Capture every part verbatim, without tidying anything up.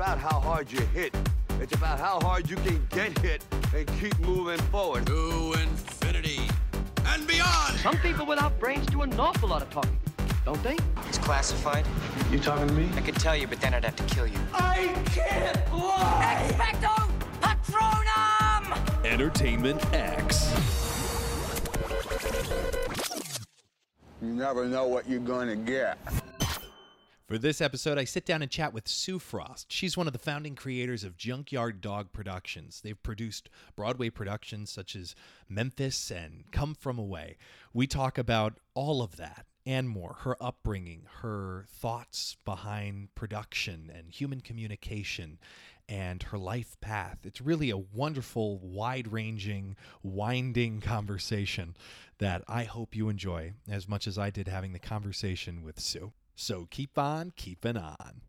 about how hard you hit. It's about how hard you can get hit and keep moving forward. To infinity and beyond. Some people without brains do an awful lot of talking, don't they? It's classified. You talking to me? I could tell you, but then I'd have to kill you. I can't lie! Expecto Patronum! Entertainment X. You never know what you're gonna get. For this episode, I sit down and chat with Sue Frost. She's one of the founding creators of Junkyard Dog Productions. They've produced Broadway productions such as Memphis and Come From Away. We talk about all of that and more, her upbringing, her thoughts behind production and human communication, and her life path. It's really a wonderful, wide-ranging, winding conversation that I hope you enjoy as much as I did having the conversation with Sue. So keep on keeping on.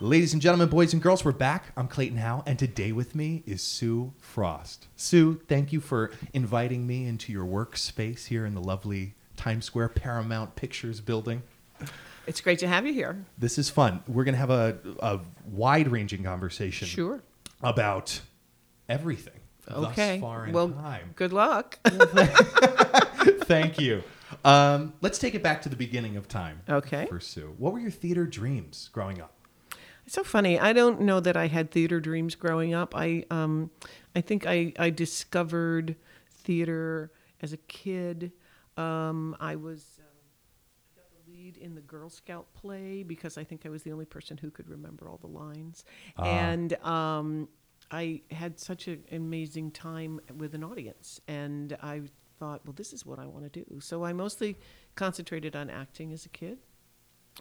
Ladies and gentlemen, boys and girls, we're back. I'm Clayton Howe, and today with me is Sue Frost. Sue, thank you for inviting me into your workspace here in the lovely Times Square Paramount Pictures building. It's great to have you here. This is fun. We're going to have a, a wide-ranging conversation. Sure. About everything. Okay. Thus far in well, time. Good luck. Thank you. Um, let's take it back to the beginning of time. Okay. For Sue, what were your theater dreams growing up? It's so funny. I don't know that I had theater dreams growing up. I, um, I think I, I discovered theater as a kid. Um, I was um, I got the lead in the Girl Scout play because I think I was the only person who could remember all the lines, uh. and um, I had such an amazing time with an audience, and I. thought, well, this is what I want to do. So I mostly concentrated on acting as a kid.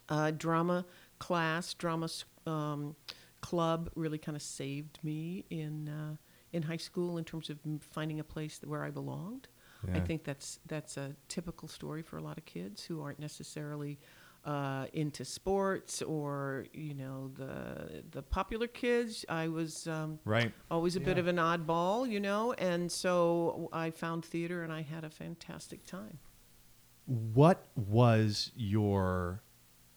Uh, drama class, drama um, club really kind of saved me in uh, in high school in terms of finding a place where I belonged. Yeah. I think that's that's a typical story for a lot of kids who aren't necessarily uh, into sports or, you know, the the popular kids. I was um, right. always a yeah. bit of an oddball, you know, and so I found theater and I had a fantastic time. What was your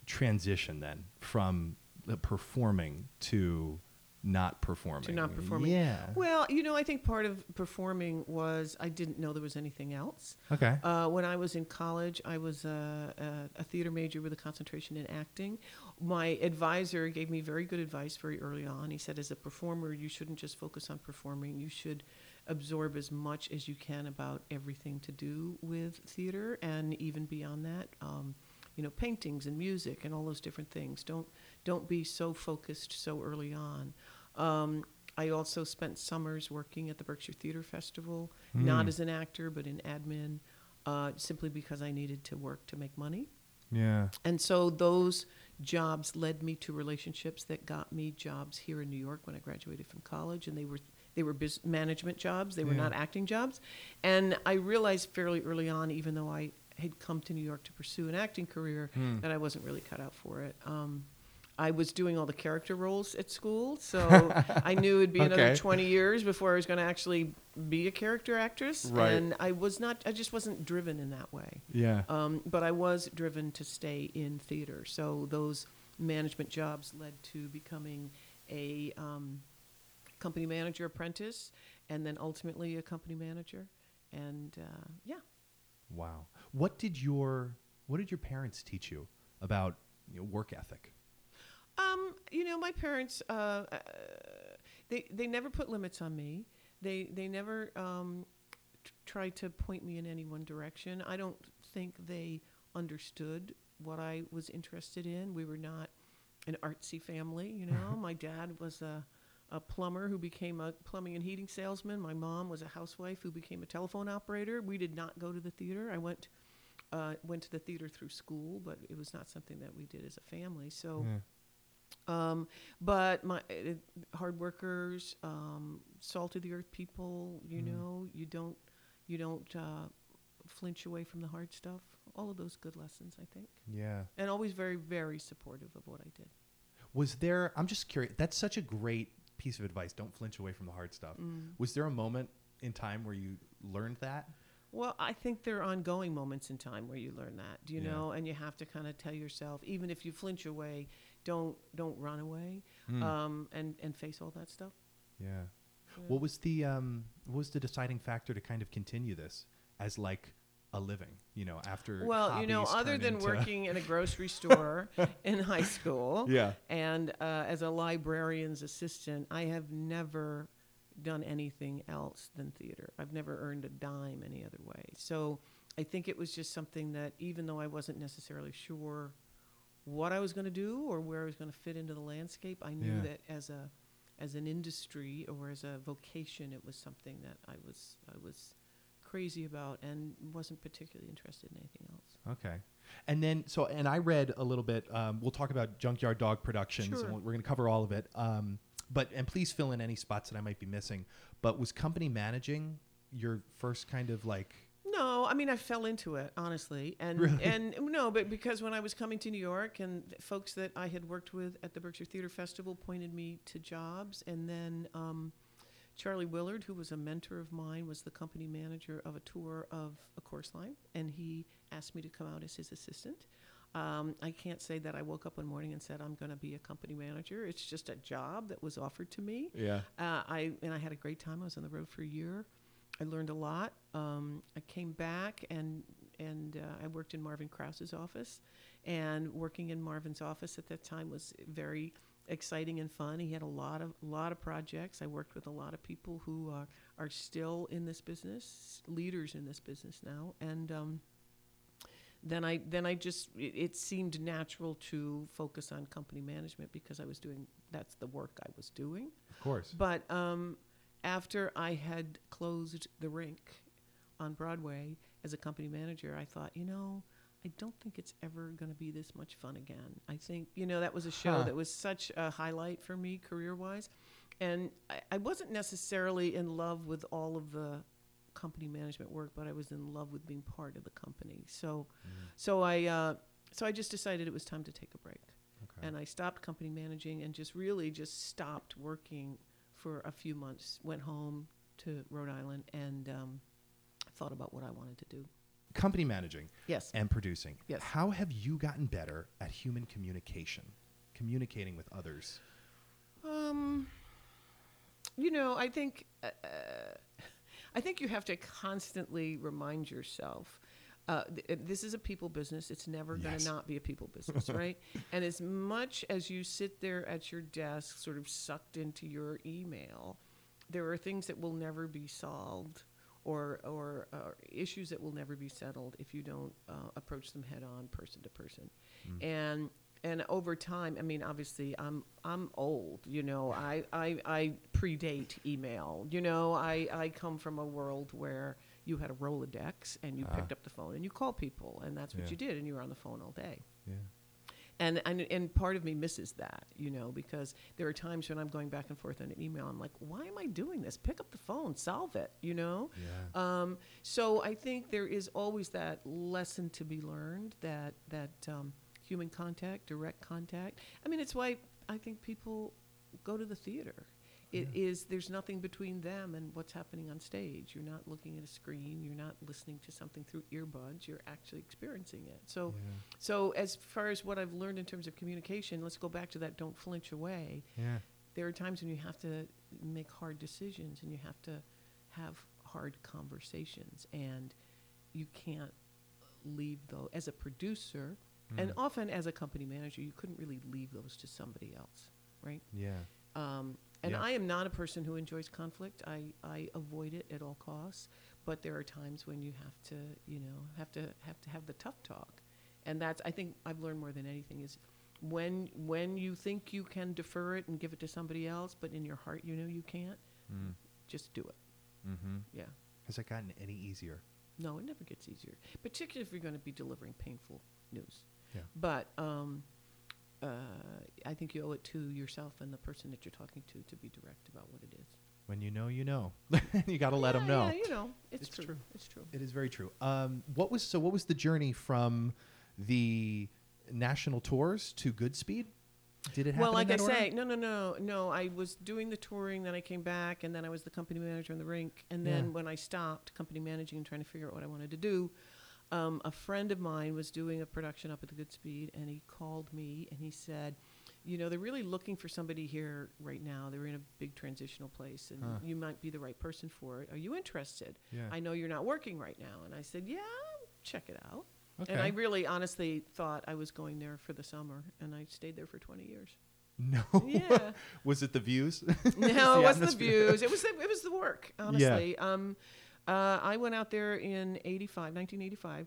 transition then from the performing to not performing? To not performing. Yeah. Well, you know, I think part of performing was I didn't know there was anything else. Okay. Uh, when I was in college, I was a, a, a theater major with a concentration in acting. My advisor gave me very good advice very early on. He said, as a performer, you shouldn't just focus on performing. You should absorb as much as you can about everything to do with theater and even beyond that. Um, you know, paintings and music and all those different things. Don't don't be so focused so early on. Um, I also spent summers working at the Berkshire Theater Festival, mm. not as an actor, but in admin, uh, simply because I needed to work to make money. Yeah. And so those jobs led me to relationships that got me jobs here in New York when I graduated from college, and they were they were business management jobs. They were yeah. not acting jobs. And I realized fairly early on, even though I had come to New York to pursue an acting career, mm. that I wasn't really cut out for it. Um, I was doing all the character roles at school, so I knew it'd be okay. another twenty years before I was going to actually be a character actress. Right. And I was not, I just wasn't driven in that way. Yeah. Um, but I was driven to stay in theater. So those management jobs led to becoming a um, company manager apprentice and then ultimately a company manager. And uh, yeah. Wow. What did your what did your parents teach you about, you know, work ethic? Um, you know, my parents uh, uh, they they never put limits on me. They they never um, t- tried to point me in any one direction. I don't think they understood what I was interested in. We were not an artsy family, you know. My dad was a a plumber who became a plumbing and heating salesman. My mom was a housewife who became a telephone operator. We did not go to the theater. I went uh, went to the theater through school, but it was not something that we did as a family. So, yeah. um, but my uh, hard workers, um, salt of the earth people. You mm. know, you don't you don't uh, flinch away from the hard stuff. All of those good lessons, I think. Yeah, and always very very supportive of what I did. Was there? I'm just curious. That's such a great piece of advice, don't flinch away from the hard stuff. Mm. Was there a moment in time where you learned that? Well, I think there are ongoing moments in time where you learn that, do you yeah. know? And you have to kind of tell yourself, even if you flinch your way, don't don't run away, mm. um, and and face all that stuff. Yeah. yeah. What was the um, what was the deciding factor to kind of continue this as like a living, you know, after? Well, you know, other than working at a grocery store in high school, yeah, and uh, as a librarian's assistant, I have never done anything else than theater. I've never earned a dime any other way. So I think it was just something that, even though I wasn't necessarily sure what I was going to do or where I was going to fit into the landscape, I knew yeah. that as a as an industry or as a vocation, it was something that I was I was crazy about and wasn't particularly interested in anything else. Okay. And then so and I read a little bit. Um, we'll talk about Junkyard Dog Productions. Sure. And we're going to cover all of it. Um, But and please fill in any spots that I might be missing. But was company managing your first kind of like? No, I mean I fell into it honestly, and really? and no, but because when I was coming to New York, and th- folks that I had worked with at the Berkshire Theater Festival pointed me to jobs, and then um, Charlie Willard, who was a mentor of mine, was the company manager of a tour of A Chorus Line, and he asked me to come out as his assistant. Um, I can't say that I woke up one morning and said I'm going to be a company manager. It's just a job that was offered to me. Yeah. Uh, I and I had a great time. I was on the road for a year. I learned a lot. Um, I came back and and uh, I worked in Marvin Krause's office. And working in Marvin's office at that time was very exciting and fun. He had a lot of lot of projects. I worked with a lot of people who are are still in this business, leaders in this business now, and. Um, Then I then I just it, it seemed natural to focus on company management because I was doing that's the work I was doing. Of course. But um, after I had closed the rink on Broadway as a company manager, I thought, you know, I don't think it's ever going to be this much fun again. I think you know that was a show huh. that was such a highlight for me career wise, and I, I wasn't necessarily in love with all of the company management work, but I was in love with being part of the company. So, mm. so I, uh, so I just decided it was time to take a break, okay. and I stopped company managing and just really just stopped working for a few months. Went home to Rhode Island and um, thought about what I wanted to do. Company managing, yes, and producing, yes. How have you gotten better at human communication, communicating with others? Um, you know, I think. Uh, I think you have to constantly remind yourself, uh, th- this is a people business. It's never yes. going to not be a people business, right? And as much as you sit there at your desk sort of sucked into your email, there are things that will never be solved or, or uh, issues that will never be settled if you don't uh, approach them head on, person to person. Mm. And and over time, I mean, obviously, I'm I'm old, you know. I, I, I predate email, you know. I, I come from a world where you had a Rolodex and you ah. picked up the phone and you called people, and that's what yeah. you did, and you were on the phone all day. Yeah. And, and and part of me misses that, you know, because there are times when I'm going back and forth on an email. I'm like, why am I doing this? Pick up the phone, solve it, you know? Yeah. Um, so I think there is always that lesson to be learned that... that um, human contact, direct contact. I mean, it's why I think people go to the theater. It yeah. is, there's nothing between them and what's happening on stage. You're not looking at a screen. You're not listening to something through earbuds. You're actually experiencing it. So, yeah. so as far as what I've learned in terms of communication, let's go back to that don't flinch away. Yeah. There are times when you have to make hard decisions and you have to have hard conversations, and you can't leave though. As a producer, and often as a company manager, you couldn't really leave those to somebody else, right? Yeah. Um, and yeah. I am not a person who enjoys conflict. I, I avoid it at all costs. But there are times when you have to, you know, have to have to have the tough talk. And that's, I think I've learned more than anything is when when you think you can defer it and give it to somebody else, but in your heart you know you can't, mm. just do it. Mm-hmm. Yeah. Has that gotten any easier? No, it never gets easier, particularly if you're going to be delivering painful news. Yeah. But um, uh, I think you owe it to yourself and the person that you're talking to to be direct about what it is. When you know, you know. You got to yeah, let them know. Yeah, you know. It's, it's true. true. It's true. It is very true. Um, what was so? What was the journey from the national tours to Goodspeed? Did it happen? Well, like I order? say, no, no, no, no. I was doing the touring, then I came back, and then I was the company manager in the rink. And then yeah. when I stopped company managing and trying to figure out what I wanted to do, um, a friend of mine was doing a production up at the Goodspeed, and he called me and he said, you know, they're really looking for somebody here right now. They're in a big transitional place, and huh. you might be the right person for it. Are you interested? Yeah. I know you're not working right now. And I said, yeah, check it out. Okay. And I really honestly thought I was going there for the summer, and I stayed there for twenty years. No. Yeah. Was it the views? No, it wasn't the views. It was the, it was the work, honestly. Yeah. Um, uh, I went out there in eighty-five, nineteen eighty-five.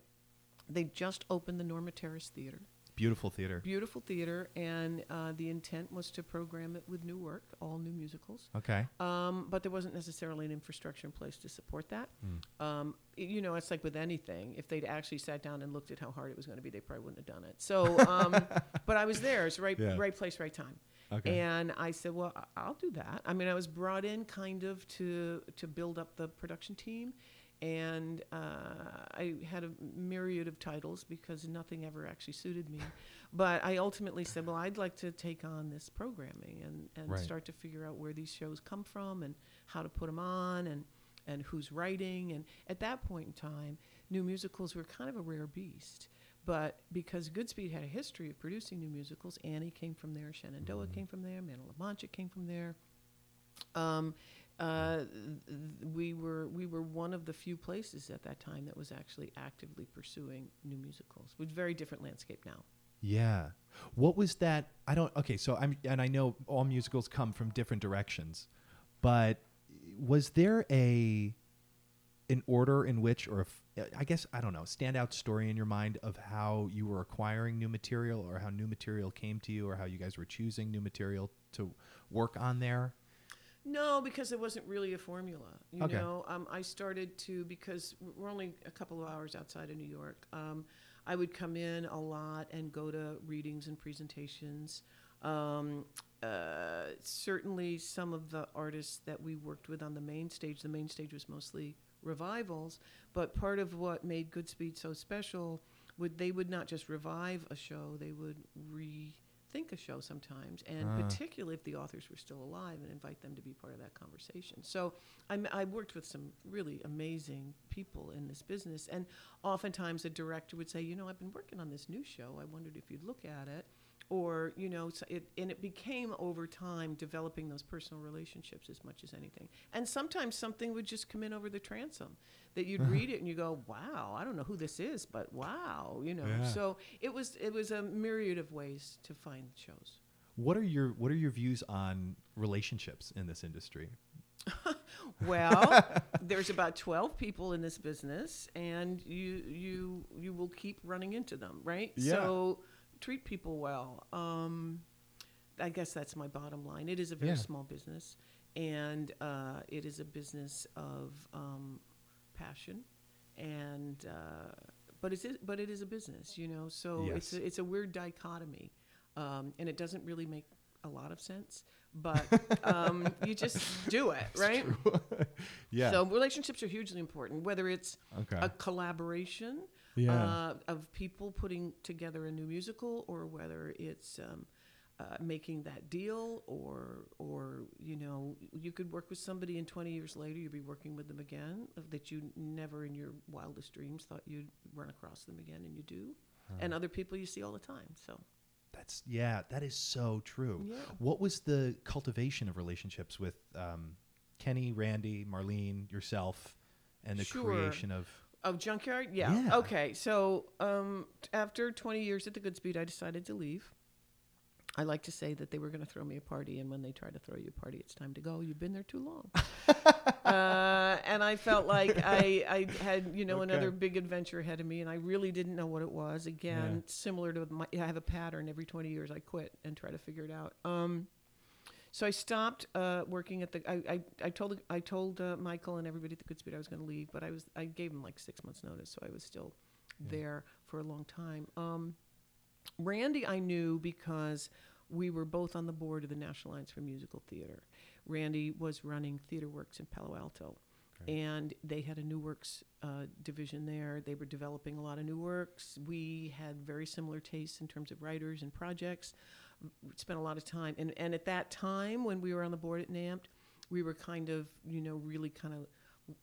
They just opened the Norma Terris Theater. Beautiful theater. Beautiful theater, and uh, the intent was to program it with new work, all new musicals. Okay. Um, but there wasn't necessarily an infrastructure in place to support that. Mm. Um, it, you know, it's like with anything. If they'd actually sat down and looked at how hard it was going to be, they probably wouldn't have done it. So, um, but I was there. It's right, yeah. right place, right time. Okay. And I said, well, I'll do that. I mean, I was brought in kind of to to build up the production team. And uh, I had a myriad of titles because nothing ever actually suited me. But I ultimately said, well, I'd like to take on this programming and, and right. start to figure out where these shows come from and how to put them on and, and who's writing. And at that point in time, new musicals were kind of a rare beast. But because Goodspeed had a history of producing new musicals, Annie came from there, Shenandoah mm-hmm. came from there, Man of La Mancha came from there. Um, Uh, th- we were we were one of the few places at that time that was actually actively pursuing new musicals, with very different landscape now. Yeah. What was that? I don't. Okay. So I'm and I know all musicals come from different directions, but was there a an order in which, or if, I guess I don't know, standout story in your mind of how you were acquiring new material, or how new material came to you, or how you guys were choosing new material to work on there? No, because it wasn't really a formula. You okay. know, um, I started to, because we're only a couple of hours outside of New York, um, I would come in a lot and go to readings and presentations. Um, uh, certainly some of the artists that we worked with on the main stage, the main stage was mostly revivals, but part of what made Goodspeed so special, would they would not just revive a show, they would re- think a show sometimes, and uh. particularly if the authors were still alive, and invite them to be part of that conversation. So I'm, I worked with some really amazing people in this business, and oftentimes a director would say, you know, I've been working on this new show, I wondered if you'd look at it, or, you know, so it, and it became over time developing those personal relationships as much as anything. And sometimes something would just come in over the transom that you'd read it and you go, wow, I don't know who this is, but wow, you know. Yeah. So it was it was a myriad of ways to find shows. What are your what are your views on relationships in this industry? Well, there's about twelve people in this business, and you you you will keep running into them, right? Yeah. So treat people well. Um, I guess that's my bottom line. It is a very yeah. small business, and uh, it is a business of um, passion, and uh, but it's but it is a business, you know. So yes. it's a, it's a weird dichotomy, um, and it doesn't really make a lot of sense. But um, you just do it, that's right? True. Yeah. So relationships are hugely important, whether it's okay. a collaboration. Yeah. Uh, of people putting together a new musical, or whether it's um, uh, making that deal, or or you know, you could work with somebody and twenty years later you'd be working with them again, that you never in your wildest dreams thought you'd run across them again, and you do, huh. and other people you see all the time. So that's yeah, that is so true. Yeah. What was the cultivation of relationships with um, Kenny, Randy, Marlene, yourself, and the sure. creation of? Of Junkyard? Yeah. yeah. Okay. So um, after twenty years at the Goodspeed, I decided to leave. I like to say that they were going to throw me a party, and when they try to throw you a party, it's time to go. You've been there too long. uh, and I felt like I, I had, you know, okay. another big adventure ahead of me, and I really didn't know what it was. Again, yeah. similar to my, I have a pattern. Every twenty years, I quit and try to figure it out. Um, So I stopped uh, working at the. I I, I told I told uh, Michael and everybody at the Goodspeed I was going to leave, but I was I gave him like six months notice, so I was still yeah. there for a long time. Um, Randy I knew because we were both on the board of the National Alliance for Musical Theater. Randy was running Theater Works in Palo Alto, Okay. And they had a new works uh, division there. They were developing a lot of new works. We had very similar tastes in terms of writers and projects. We spent a lot of time. And, and at that time, when we were on the board at NAMPT, we were kind of, you know, really kind of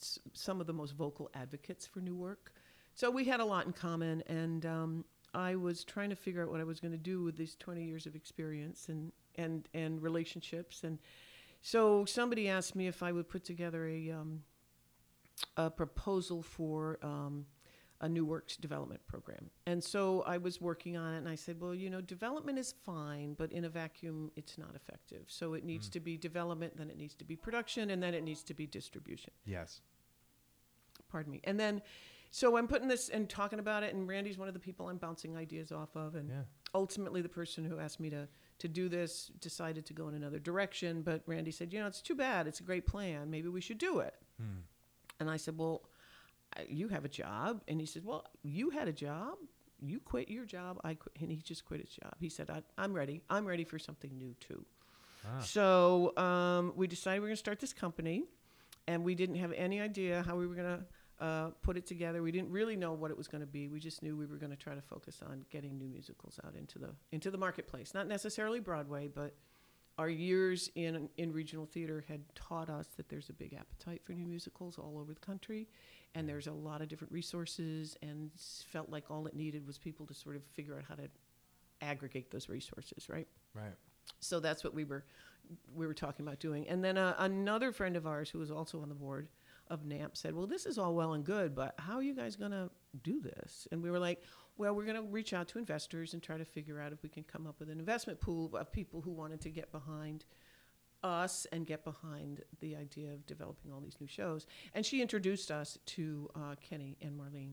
s- some of the most vocal advocates for new work. So we had a lot in common. And um, I was trying to figure out what I was going to do with these twenty years of experience and, and, and relationships. And so somebody asked me if I would put together a, um, a proposal for um, a new works development program. And so I was working on it, and I said, well, you know, development is fine, but in a vacuum, it's not effective. So it needs mm. to be development, then it needs to be production, and then it needs to be distribution. Yes. Pardon me. And then, so I'm putting this and talking about it, and Randy's one of the people I'm bouncing ideas off of, and yeah. ultimately the person who asked me to to do this decided to go in another direction, but Randy said, you know, it's too bad. It's a great plan. Maybe we should do it. Hmm. And I said, well, you have a job. And he said, well, you had a job. You quit your job. I quit. And he just quit his job. He said, I, I'm ready. I'm ready for something new too. Ah. So um, we decided we were going to start this company, and we didn't have any idea how we were going to uh, put it together. We didn't really know what it was going to be. We just knew we were going to try to focus on getting new musicals out into the into the marketplace. Not necessarily Broadway, but our years in in regional theater had taught us that there's a big appetite for new musicals all over the country. And there's a lot of different resources, and felt like all it needed was people to sort of figure out how to aggregate those resources, right? Right. So that's what we were we were talking about doing. And then uh, another friend of ours who was also on the board of NAMPT said, well, this is all well and good, but how are you guys going to do this? And we were like, well, we're going to reach out to investors and try to figure out if we can come up with an investment pool of people who wanted to get behind us and get behind the idea of developing all these new shows. And she introduced us to uh, Kenny and Marlene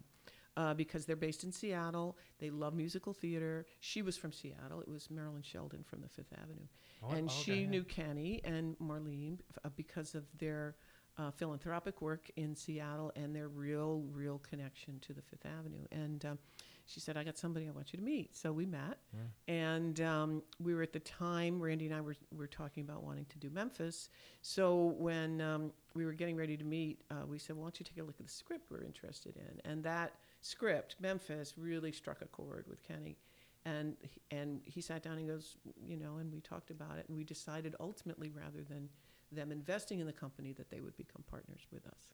uh, because they're based in Seattle. They love musical theater. She was from Seattle. It was Marilyn Sheldon from the Fifth Avenue. Oh, and okay. She knew Kenny and Marlene uh, because of their uh, philanthropic work in Seattle and their real, real connection to the Fifth Avenue. And um, she said, I got somebody I want you to meet. So we met. Yeah. And um, we were at the time, Randy and I were, were talking about wanting to do Memphis. So when um, we were getting ready to meet, uh, we said, well, why don't you take a look at the script we're interested in? And that script, Memphis, really struck a chord with Kenny. And, and he sat down and goes, you know, and we talked about it. And we decided ultimately, rather than them investing in the company, that they would become partners with us.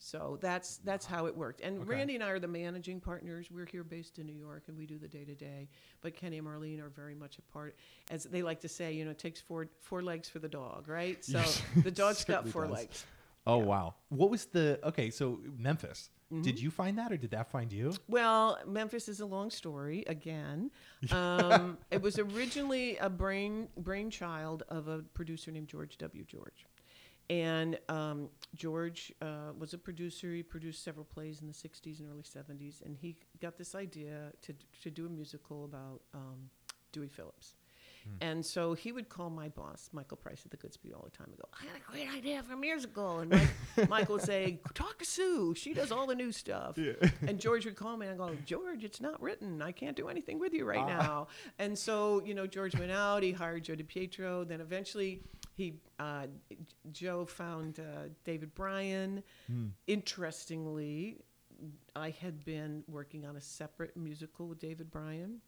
So that's that's how it worked. And okay. Randy and I are the managing partners. We're here based in New York, and we do the day-to-day. But Kenny and Marlene are very much a part. As they like to say, you know, it takes four four legs for the dog, right? So yes, the dog's got four does. legs. Oh, yeah. Wow. What was the – okay, so Memphis. Mm-hmm. Did you find that, or did that find you? Well, Memphis is a long story, again. Um, it was originally a brain brainchild of a producer named George W. George. And um, George uh, was a producer. He produced several plays in the sixties and early seventies. And he got this idea to to do a musical about um, Dewey Phillips. Mm. And so he would call my boss, Michael Price, at the Goodspeed all the time and go, I had a great idea for a musical. And Mike, Michael would say, talk to Sue. She does all the new stuff. Yeah. And George would call me and go, George, it's not written. I can't do anything with you right ah. now. And so, you know, George went out. He hired Joe DiPietro. Then eventually... He, uh, Joe found uh, David Bryan. Mm. Interestingly, I had been working on a separate musical with David Bryan.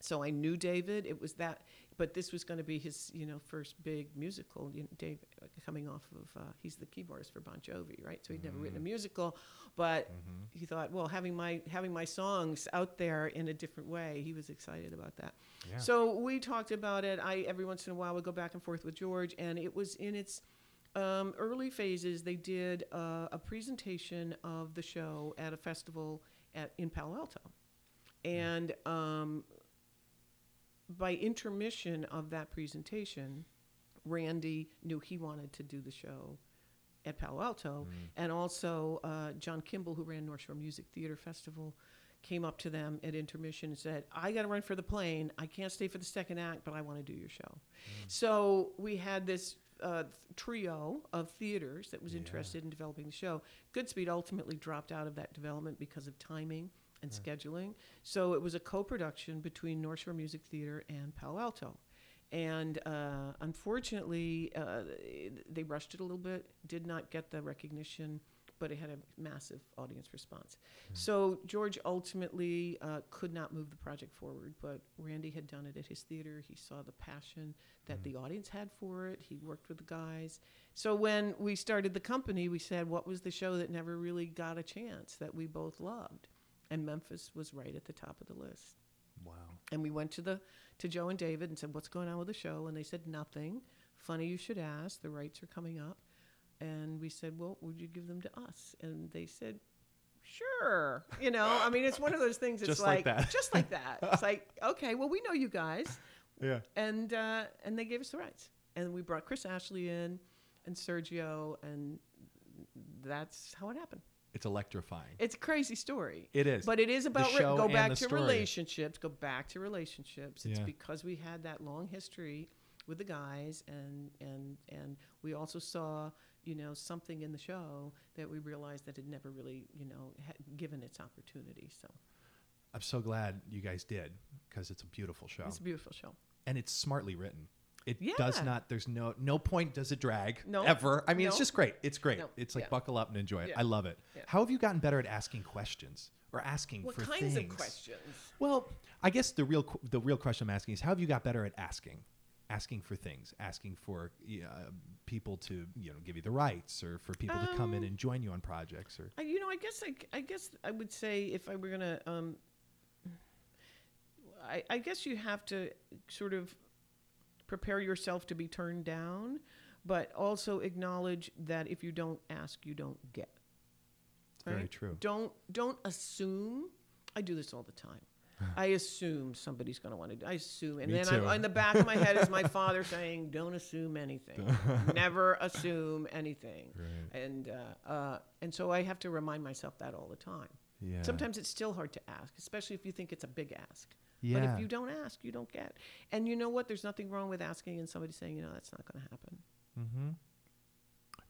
So I knew David. It was that, but this was going to be his, you know, first big musical. You know, Dave, uh, coming off of, uh, he's the keyboardist for Bon Jovi, right? So he'd mm-hmm. never written a musical, but mm-hmm. he thought, well, having my having my songs out there in a different way, he was excited about that. Yeah. So we talked about it. I every once in a while would go back and forth with George, and it was in its um, early phases. They did uh, a presentation of the show at a festival at in Palo Alto, and. Um, By intermission of that presentation, Randy knew he wanted to do the show at Palo Alto. Mm. And also uh, John Kimball, who ran North Shore Music Theater Festival, came up to them at intermission and said, I got to run for the plane. I can't stay for the second act, but I want to do your show. Mm. So we had this uh, trio of theaters that was yeah. interested in developing the show. Goodspeed ultimately dropped out of that development because of timing and yeah. scheduling. So it was a co-production between North Shore Music Theater and Palo Alto. And uh, unfortunately, uh, they rushed it a little bit, did not get the recognition, but it had a massive audience response. Mm-hmm. So George ultimately uh, could not move the project forward, but Randy had done it at his theater. He saw the passion that mm-hmm. the audience had for it. He worked with the guys. So when we started the company, we said, what was the show that never really got a chance that we both loved? And Memphis was right at the top of the list. Wow. And we went to the to Joe and David and said, what's going on with the show? And they said, nothing. Funny you should ask. The rights are coming up. And we said, well, would you give them to us? And they said, sure. You know, I mean, it's one of those things. It's just like, like that. Just like that. It's like, okay, well, we know you guys. Yeah. And uh, and they gave us the rights. And we brought Chris Ashley in and Sergio, and that's how it happened. It's electrifying. It's a crazy story. It is. But it is about re- go back to story. relationships. Go back to relationships. It's yeah. because we had that long history with the guys, and and and we also saw, you know, something in the show that we realized that had never really, you know, had given its opportunity. So I'm so glad you guys did, because it's a beautiful show. It's a beautiful show. And it's smartly written. It yeah. does not, there's no, no point does it drag no. ever. I mean, no. it's just great. It's great. No. It's like yeah. buckle up and enjoy it. Yeah. I love it. Yeah. How have you gotten better at asking questions or asking what for things? What kinds of questions? Well, I guess the real, the real question I'm asking is, how have you got better at asking? Asking for things, asking for uh, people to, you know, give you the rights, or for people um, to come in and join you on projects, or I, you know, I guess I, I guess I would say if I were gonna, um, I, I guess you have to sort of prepare yourself to be turned down, but also acknowledge that if you don't ask, you don't get. Right? Very true. Don't don't assume. I do this all the time. I assume somebody's going to want to. I assume, and Me then I'm, in the back of my head is my father saying, "Don't assume anything. Never assume anything." Right. And uh, uh, and so I have to remind myself that all the time. Yeah. Sometimes it's still hard to ask, especially if you think it's a big ask. Yeah. But if you don't ask, you don't get. And you know what? There's nothing wrong with asking, and somebody saying, "You know, that's not going to happen." Mm-hmm.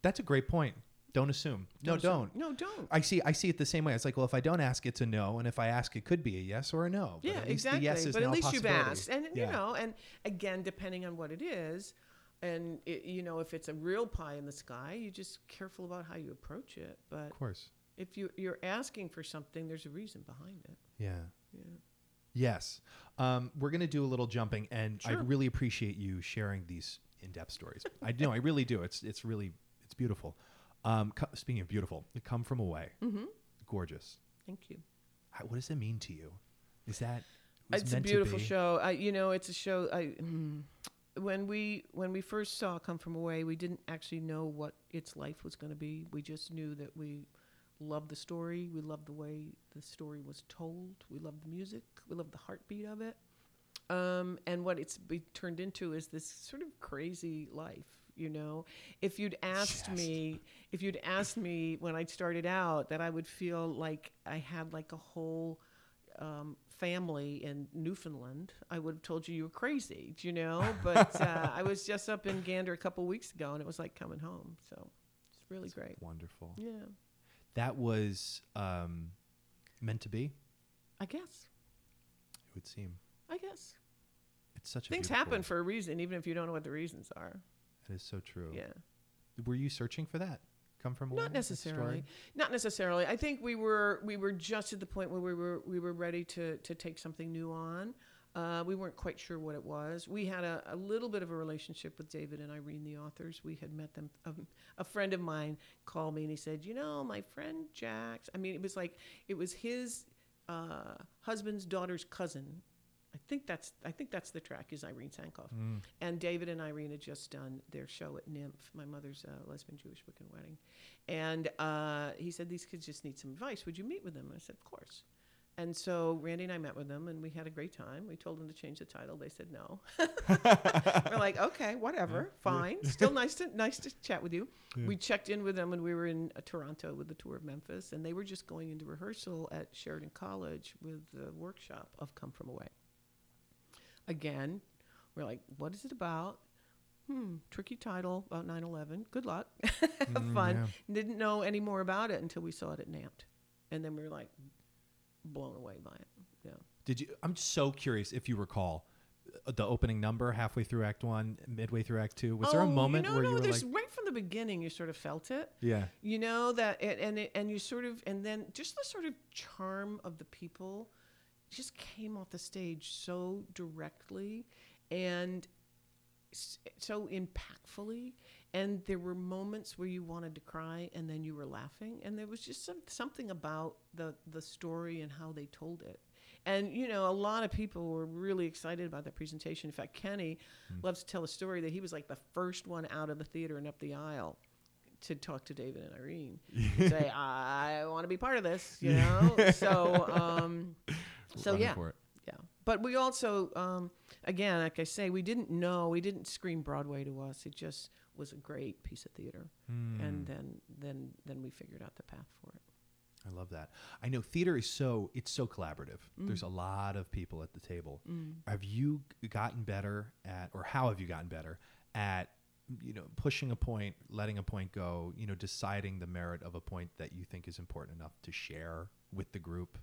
That's a great point. Don't assume. Don't no, assume. don't. No, don't. I see. I see it the same way. It's like, well, if I don't ask, it's a no, and if I ask, it could be a yes or a no. But yeah, at least exactly. The yes is but now at least you've asked, and yeah. you know, and again, depending on what it is, and it, you know, if it's a real pie in the sky, you're just careful about how you approach it. But of course, if you you're asking for something, there's a reason behind it. Yeah. Yeah. Yes. Um, we're gonna do a little jumping, and sure. I really appreciate you sharing these in-depth stories. I know, I really do. It's it's really it's beautiful. Um, co- speaking of beautiful, Come From Away, mm-hmm. gorgeous. Thank you. How, what does it mean to you? Is that it's, it's meant a beautiful to be? Show? I, you know, it's a show. I mm, when we when we first saw Come From Away, we didn't actually know what its life was going to be. We just knew that we loved the story. We loved the way the story was told. We loved the music. We loved the heartbeat of it. Um, and what it's be turned into is this sort of crazy life. You know, if you'd asked Just. me, if you'd asked me when I started out that I would feel like I had like a whole um, family in Newfoundland, I would have told you you were crazy, you know, but uh, I was just up in Gander a couple weeks ago, and it was like coming home. So it's really That's great. Wonderful. Yeah. That was um, meant to be. I guess. It would seem. I guess. It's such a Things happen for a reason, even if you don't know what the reasons are. That is so true. Yeah. Were you searching for that? Come From Away? Not necessarily. Not necessarily. I think we were we were just at the point where we were we were ready to to take something new on. Uh, we weren't quite sure what it was. We had a, a little bit of a relationship with David and Irene, the authors. We had met them. Um, a friend of mine called me and he said, you know, my friend Jack's. I mean, it was like it was his uh, husband's daughter's cousin. I think that's I think that's the track is Irene Sankoff. Mm. And David and Irene had just done their show at Nymph, my mother's uh, lesbian Jewish Wiccan wedding. And uh, he said, these kids just need some advice. Would you meet with them? And I said, of course. And so Randy and I met with them, and we had a great time. We told them to change the title. They said no. We're like, okay, whatever, yeah. fine. Still nice to nice to chat with you. Yeah. We checked in with them when we were in uh, Toronto with the tour of Memphis, and they were just going into rehearsal at Sheridan College with the workshop of Come From Away. Again, we're like, what is it about? Hmm, tricky title about nine eleven. Good luck. Have mm, fun. Yeah. Didn't know any more about it until we saw it at NAMPT. And then we were like blown away by it. Yeah. Did you? I'm so curious if you recall the opening number halfway through Act One, midway through Act Two? Was oh, there a moment you know, where no, you were like, right from the beginning, you sort of felt it. Yeah. You know that, it, and it, and you sort of, and then just the sort of charm of the people just came off the stage so directly and so impactfully. And there were moments where you wanted to cry and then you were laughing. And there was just some, something about the, the story and how they told it. And, you know, a lot of people were really excited about that presentation. In fact, Kenny mm. loves to tell a story that he was like the first one out of the theater and up the aisle to talk to David and Irene. And say, I want to be part of this, you know? so, um, so Running yeah. For it. Yeah. But we also, um, again, like I say, we didn't know, we didn't scream Broadway to us. It just was a great piece of theater. Mm. And then, then, then we figured out the path for it. I love that. I know theater is so, it's so collaborative. Mm. There's a lot of people at the table. Mm. Have you gotten better at, or how have you gotten better at, you know, pushing a point, letting a point go, you know, deciding the merit of a point that you think is important enough to share with the group?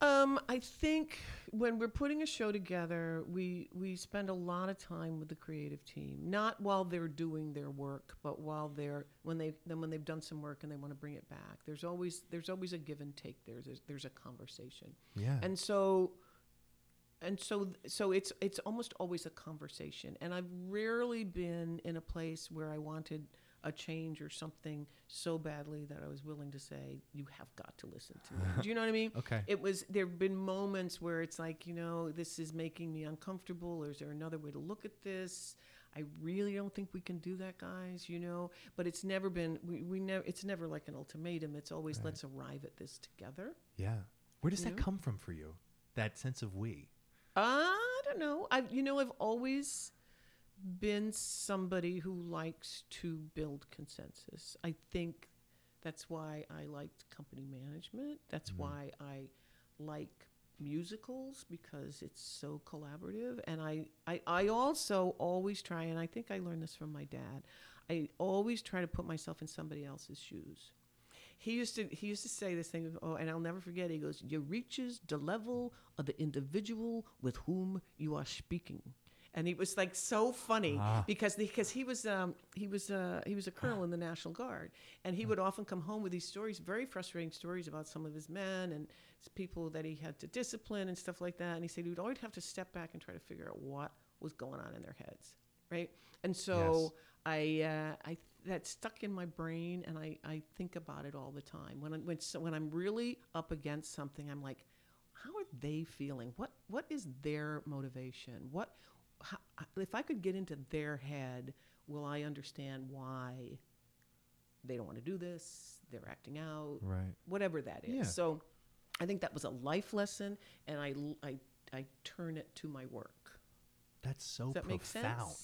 Um, I think when we're putting a show together, we, we spend a lot of time with the creative team, not while they're doing their work, but while they're, when they, then when they've done some work and they want to bring it back, there's always, there's always a give and take there. There's, there's a conversation. Yeah. And so, and so, so it's, it's almost always a conversation. And I've rarely been in a place where I wanted a change or something so badly that I was willing to say, you have got to listen to me. Do you know what I mean? Okay. It was, there've been moments where it's like, you know, this is making me uncomfortable, or is there another way to look at this? I really don't think we can do that, guys, you know, but it's never been, we, we never, it's never like an ultimatum. It's always right. Let's arrive at this together. Yeah. Where does you that know? come from for you? That sense of we? I don't know. I, you know, I've always been somebody who likes to build consensus. I think that's why I liked company management. That's mm-hmm. why I like musicals, because it's so collaborative. And I, I, I also always try, and I think I learned this from my dad, I always try to put myself in somebody else's shoes. He used to he used to say this thing, oh, and I'll never forget. He goes, "You reaches the level of the individual with whom you are speaking." And he was like so funny ah. because because he was um, he was uh, he was a colonel in the National Guard, and he would often come home with these stories, very frustrating stories about some of his men and people that he had to discipline and stuff like that. And he said he would always have to step back and try to figure out what was going on in their heads, right? And so yes. I uh, I that stuck in my brain, and I, I think about it all the time. When I, when so when I'm really up against something, I'm like, how are they feeling? What what is their motivation? What How, if I could get into their head, will I understand why they don't want to do this? They're acting out, right? Whatever that is. Yeah. So I think that was a life lesson, and I, I, I turn it to my work. That's so that profound.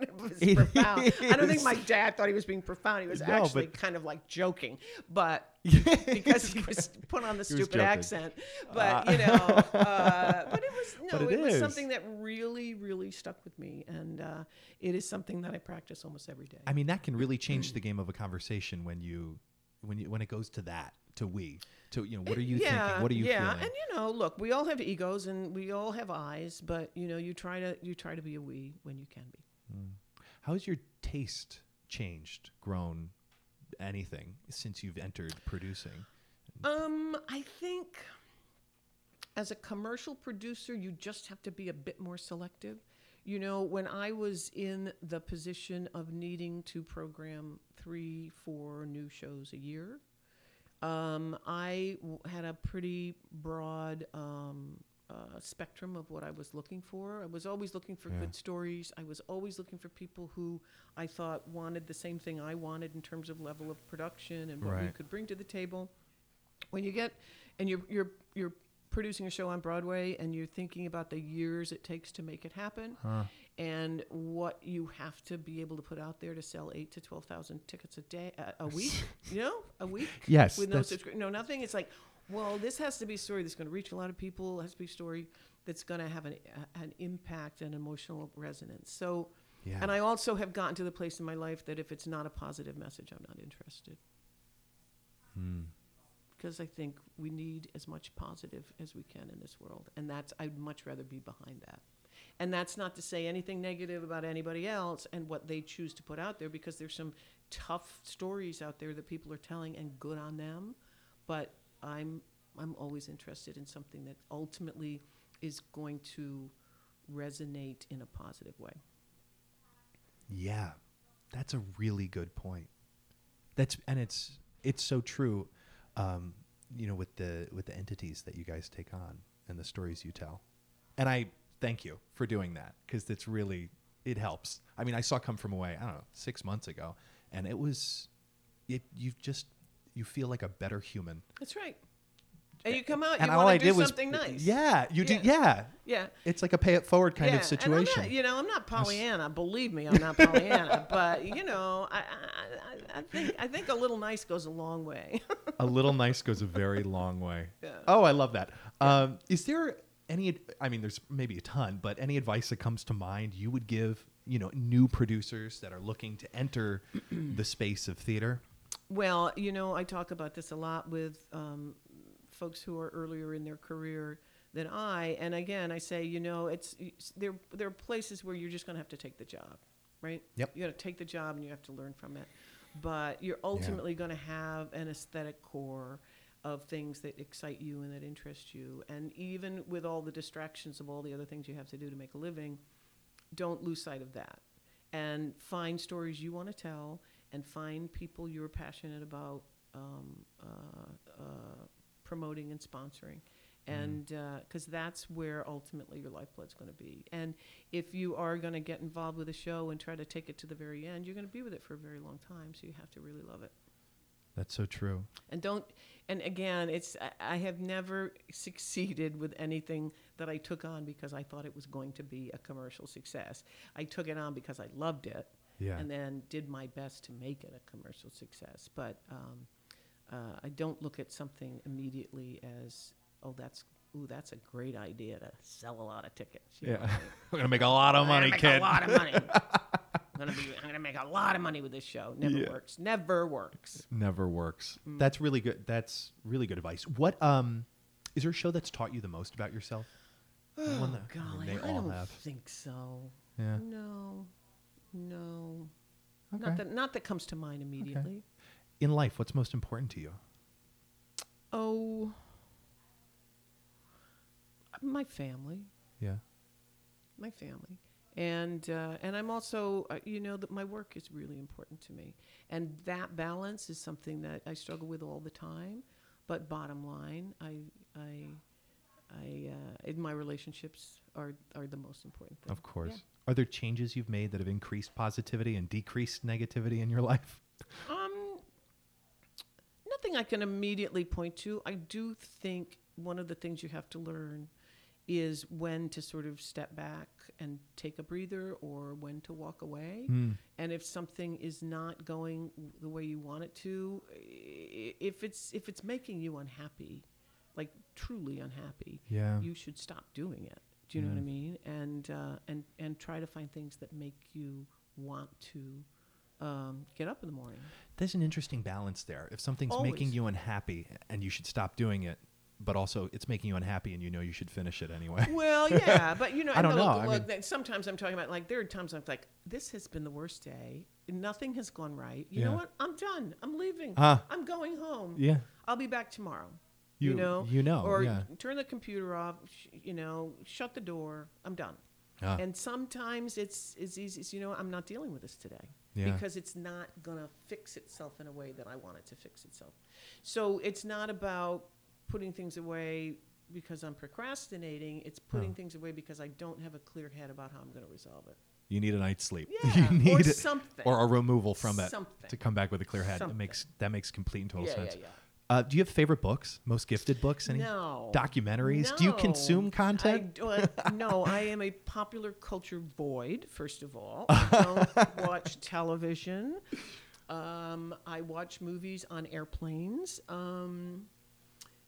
It was it profound. Is. I don't think my dad thought he was being profound. He was no, actually kind of like joking, but because he was put on the stupid accent. But uh. you know, uh, but it was no, it, it was something that really, really stuck with me, and uh, it is something that I practice almost every day. I mean, that can really change mm. the game of a conversation when you, when you, when it goes to that. To we, to, you know, what are you yeah, thinking? What are you yeah. feeling? Yeah, and you know, look, we all have egos and we all have eyes, but you know, you try to you try to be a we when you can be. Mm. How has your taste changed, grown, anything since you've entered producing? Um, I think as a commercial producer, you just have to be a bit more selective. You know, when I was in the position of needing to program three, four new shows a year. Um, I w- had a pretty broad um, uh, spectrum of what I was looking for. I was always looking for yeah. good stories. I was always looking for people who I thought wanted the same thing I wanted in terms of level of production and what right. we could bring to the table. When you get and you're you're you're producing a show on Broadway and you're thinking about the years it takes to make it happen huh. and what you have to be able to put out there to sell eight to twelve thousand tickets a day uh, a week you know a week yes with no subscri- no nothing it's like, well, this has to be a story that's going to reach a lot of people. It has to be a story that's going to have an a, an impact and emotional resonance. So yeah. and I also have gotten to the place in my life that if it's not a positive message, I'm not interested. hmm Because I think we need as much positive as we can in this world. And that's, I'd much rather be behind that. And that's not to say anything negative about anybody else and what they choose to put out there, because there's some tough stories out there that people are telling, and good on them. But I'm I'm always interested in something that ultimately is going to resonate in a positive way. Yeah, that's a really good point. That's and it's it's so true. Um, you know, with the with the entities that you guys take on and the stories you tell, and I thank you for doing that, because it's really it helps. I mean, I saw Come From Away, I don't know, six months ago, and it was it. You've just you feel like a better human. That's right. And you come out, and you want to do something was, nice. Yeah, you yeah. do. Yeah, yeah. It's like a pay it forward kind yeah. of situation. And I'm not, you know, I'm not Pollyanna. Believe me, I'm not Pollyanna. But you know, I, I, I think I think a little nice goes a long way. A little nice goes a very long way. Yeah. Oh, I love that. Yeah. Um, is there any? I mean, there's maybe a ton, but any advice that comes to mind you would give, you know, new producers that are looking to enter the space of theater? Well, you know, I talk about this a lot with. Um, folks who are earlier in their career than I. And again, I say, you know, it's, there, there are places where you're just going to have to take the job, right? Yep. You got to take the job and you have to learn from it. But you're ultimately yeah. going to have an aesthetic core of things that excite you and that interest you. And even with all the distractions of all the other things you have to do to make a living, don't lose sight of that. And find stories you want to tell, and find people you're passionate about, um, uh, uh, promoting and sponsoring, and because mm. uh, that's where ultimately your lifeblood's going to be. And if you are going to get involved with a show and try to take it to the very end, you're going to be with it for a very long time, so you have to really love it. That's so true. And don't, and again, it's I, I have never succeeded with anything that I took on because I thought it was going to be a commercial success. I took it on because I loved it, yeah. and then did my best to make it a commercial success. But um Uh, I don't look at something immediately as, oh, that's ooh, that's a great idea to sell a lot of tickets. You yeah, know, like, we're gonna make a lot of money, kid. I'm gonna make a lot of money. I'm gonna be, I'm gonna make a lot of money with this show. Never yeah. works. Never works. Never works. Mm. That's really good. That's really good advice. What um, is there a show that's taught you the most about yourself? Oh, the one that, golly, I, mean, I don't have. think so. Yeah. No, no, okay. not that not that comes to mind immediately. Okay. In life, what's most important to you? Oh, my family. Yeah. My family. And uh, and I'm also, uh, you know, that my work is really important to me. And that balance is something that I struggle with all the time. But bottom line, I, I, I, uh, my relationships are, are the most important thing. Of course. Yeah. Are there changes you've made that have increased positivity and decreased negativity in your life? Um. I can immediately point to. I do think one of the things you have to learn is when to sort of step back and take a breather, or when to walk away. Mm. And if something is not going the way you want it to, if it's if it's making you unhappy, like truly unhappy, yeah. you should stop doing it. Do you mm. know what I mean? And uh, and and try to find things that make you want to Um, get up in the morning. There's an interesting balance there. If something's Always. making you unhappy and you should stop doing it, but also it's making you unhappy and you know you should finish it anyway. Well, yeah, but you know, I don't know. Look, I look, mean, sometimes I'm talking about, like, there are times I'm like, this has been the worst day. Nothing has gone right. You yeah. know what? I'm done. I'm leaving. Uh, I'm going home. Yeah. I'll be back tomorrow. You, you know? You know. Or yeah. turn the computer off, sh- you know, shut the door. I'm done. Uh. And sometimes it's as easy as, you know, I'm not dealing with this today. Yeah. Because it's not going to fix itself in a way that I want it to fix itself. So it's not about putting things away because I'm procrastinating. It's putting oh. things away because I don't have a clear head about how I'm going to resolve it. You need a night's sleep. Yeah, you need or something. Or a removal from it to come back with a clear head. Something. It makes That makes complete and total yeah, sense. Yeah, yeah. Uh, do you have favorite books? Most gifted books? Any no. Documentaries? No. Do you consume content? I, uh, no, I am a popular culture void, first of all. I don't watch television. Um, I watch movies on airplanes. Um,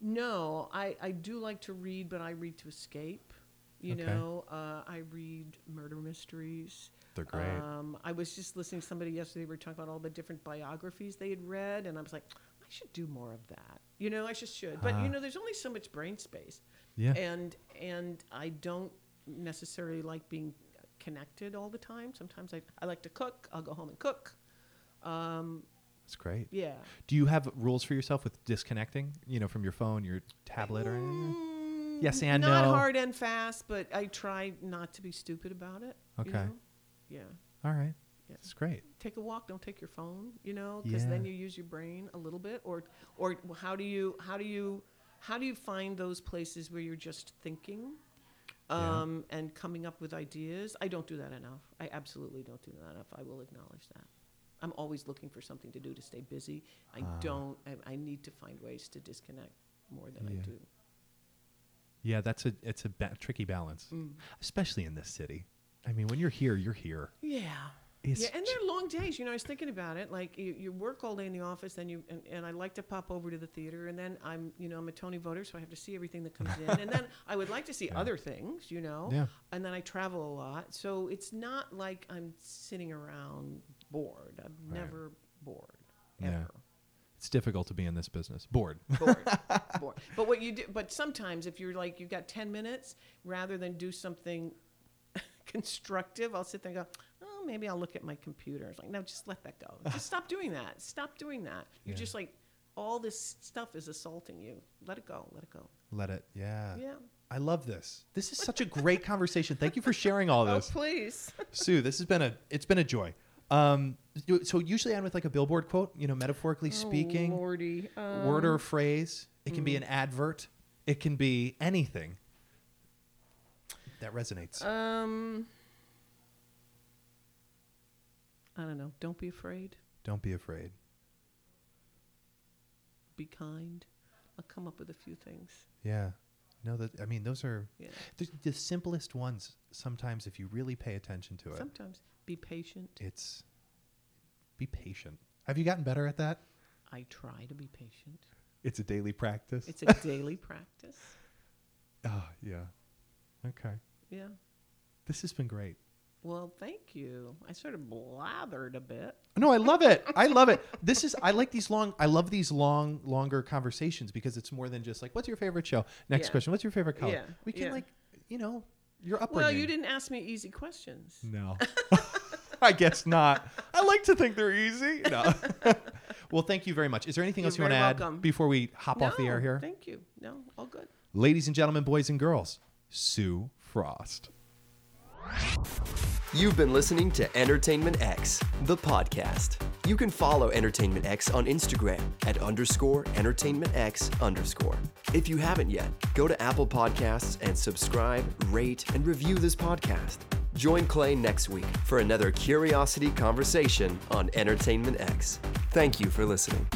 no, I, I do like to read, but I read to escape. You okay. know, uh, I read murder mysteries. They're great. Um, I was just listening to somebody yesterday. We were talking about all the different biographies they had read, and I was like, I should do more of that. You know, I just should. But, uh, you know, there's only so much brain space. Yeah. And and I don't necessarily like being connected all the time. Sometimes I, I like to cook. I'll go home and cook. Um, That's great. Yeah. Do you have rules for yourself with disconnecting, you know, from your phone, your tablet, mm, or anything? Yes and not no. Not hard and fast, but I try not to be stupid about it. Okay. You know? Yeah. All right. Yeah. That's great. Take a walk. Don't take your phone, you know, because yeah. then you use your brain a little bit. Or, or how do you, how do you, how do you find those places where you're just thinking? Um, yeah. And coming up with ideas. I don't do that enough. I absolutely don't do that enough. I will acknowledge that. I'm always looking for something to do to stay busy. I uh, don't, I, I need to find ways to disconnect more than yeah. I do. Yeah, that's a, it's a ba- tricky balance, mm. especially in this city. I mean, when you're here, you're here. Yeah. It's yeah, and they're long days. You know, I was thinking about it. Like, you, you work all day in the office, then you and, and I like to pop over to the theater, and then I'm, you know, I'm a Tony voter, so I have to see everything that comes in, and then I would like to see yeah. other things, you know, yeah. and then I travel a lot, so it's not like I'm sitting around bored. I'm right. never bored ever. Yeah. It's difficult to be in this business. Bored. Bored. Bored. But what you do, but sometimes if you're like you've got ten minutes, rather than do something constructive, I'll sit there and go, oh, maybe I'll look at my computer. It's like, no, just let that go. Just stop doing that. Stop doing that. You're yeah. just like, all this stuff is assaulting you. Let it go. Let it go. Let it. Yeah. Yeah. I love this. This is such a great conversation. Thank you for sharing all this. Oh, please. Sue, this has been a, it's been a joy. Um, so usually I'm with like a Billboard quote, you know, metaphorically oh, speaking, Lordy. Um, word or phrase. It can mm. be an advert. It can be anything that resonates. Um, I don't know. Don't be afraid. Don't be afraid. Be kind. I'll come up with a few things. Yeah. No, that I mean, those are yeah. the, the simplest ones. Sometimes, if you really pay attention to it. Sometimes. Be patient. It's be patient. Have you gotten better at that? I try to be patient. It's a daily practice. It's a daily practice. Oh, yeah. Okay. Yeah. This has been great. Well, thank you. I sort of blathered a bit. No, I love it. I love it. This is, I like these long, I love these long, longer conversations because it's more than just like, what's your favorite show? Next yeah. question. What's your favorite color? Yeah. We can yeah. like, you know, your upbringing. Well, you didn't ask me easy questions. No. I guess not. I like to think they're easy. No. Well, thank you very much. Is there anything You're else you want to add welcome. before we hop no, off the air here? Thank you. No, all good. Ladies and gentlemen, boys and girls, Sue Frost. You've been listening to Entertainment X, the podcast. You can follow Entertainment X on Instagram at underscore Entertainment X underscore. If you haven't yet, go to Apple Podcasts and subscribe, rate, and review this podcast. Join Clay next week for another Curiosity Conversation on Entertainment X. Thank you for listening.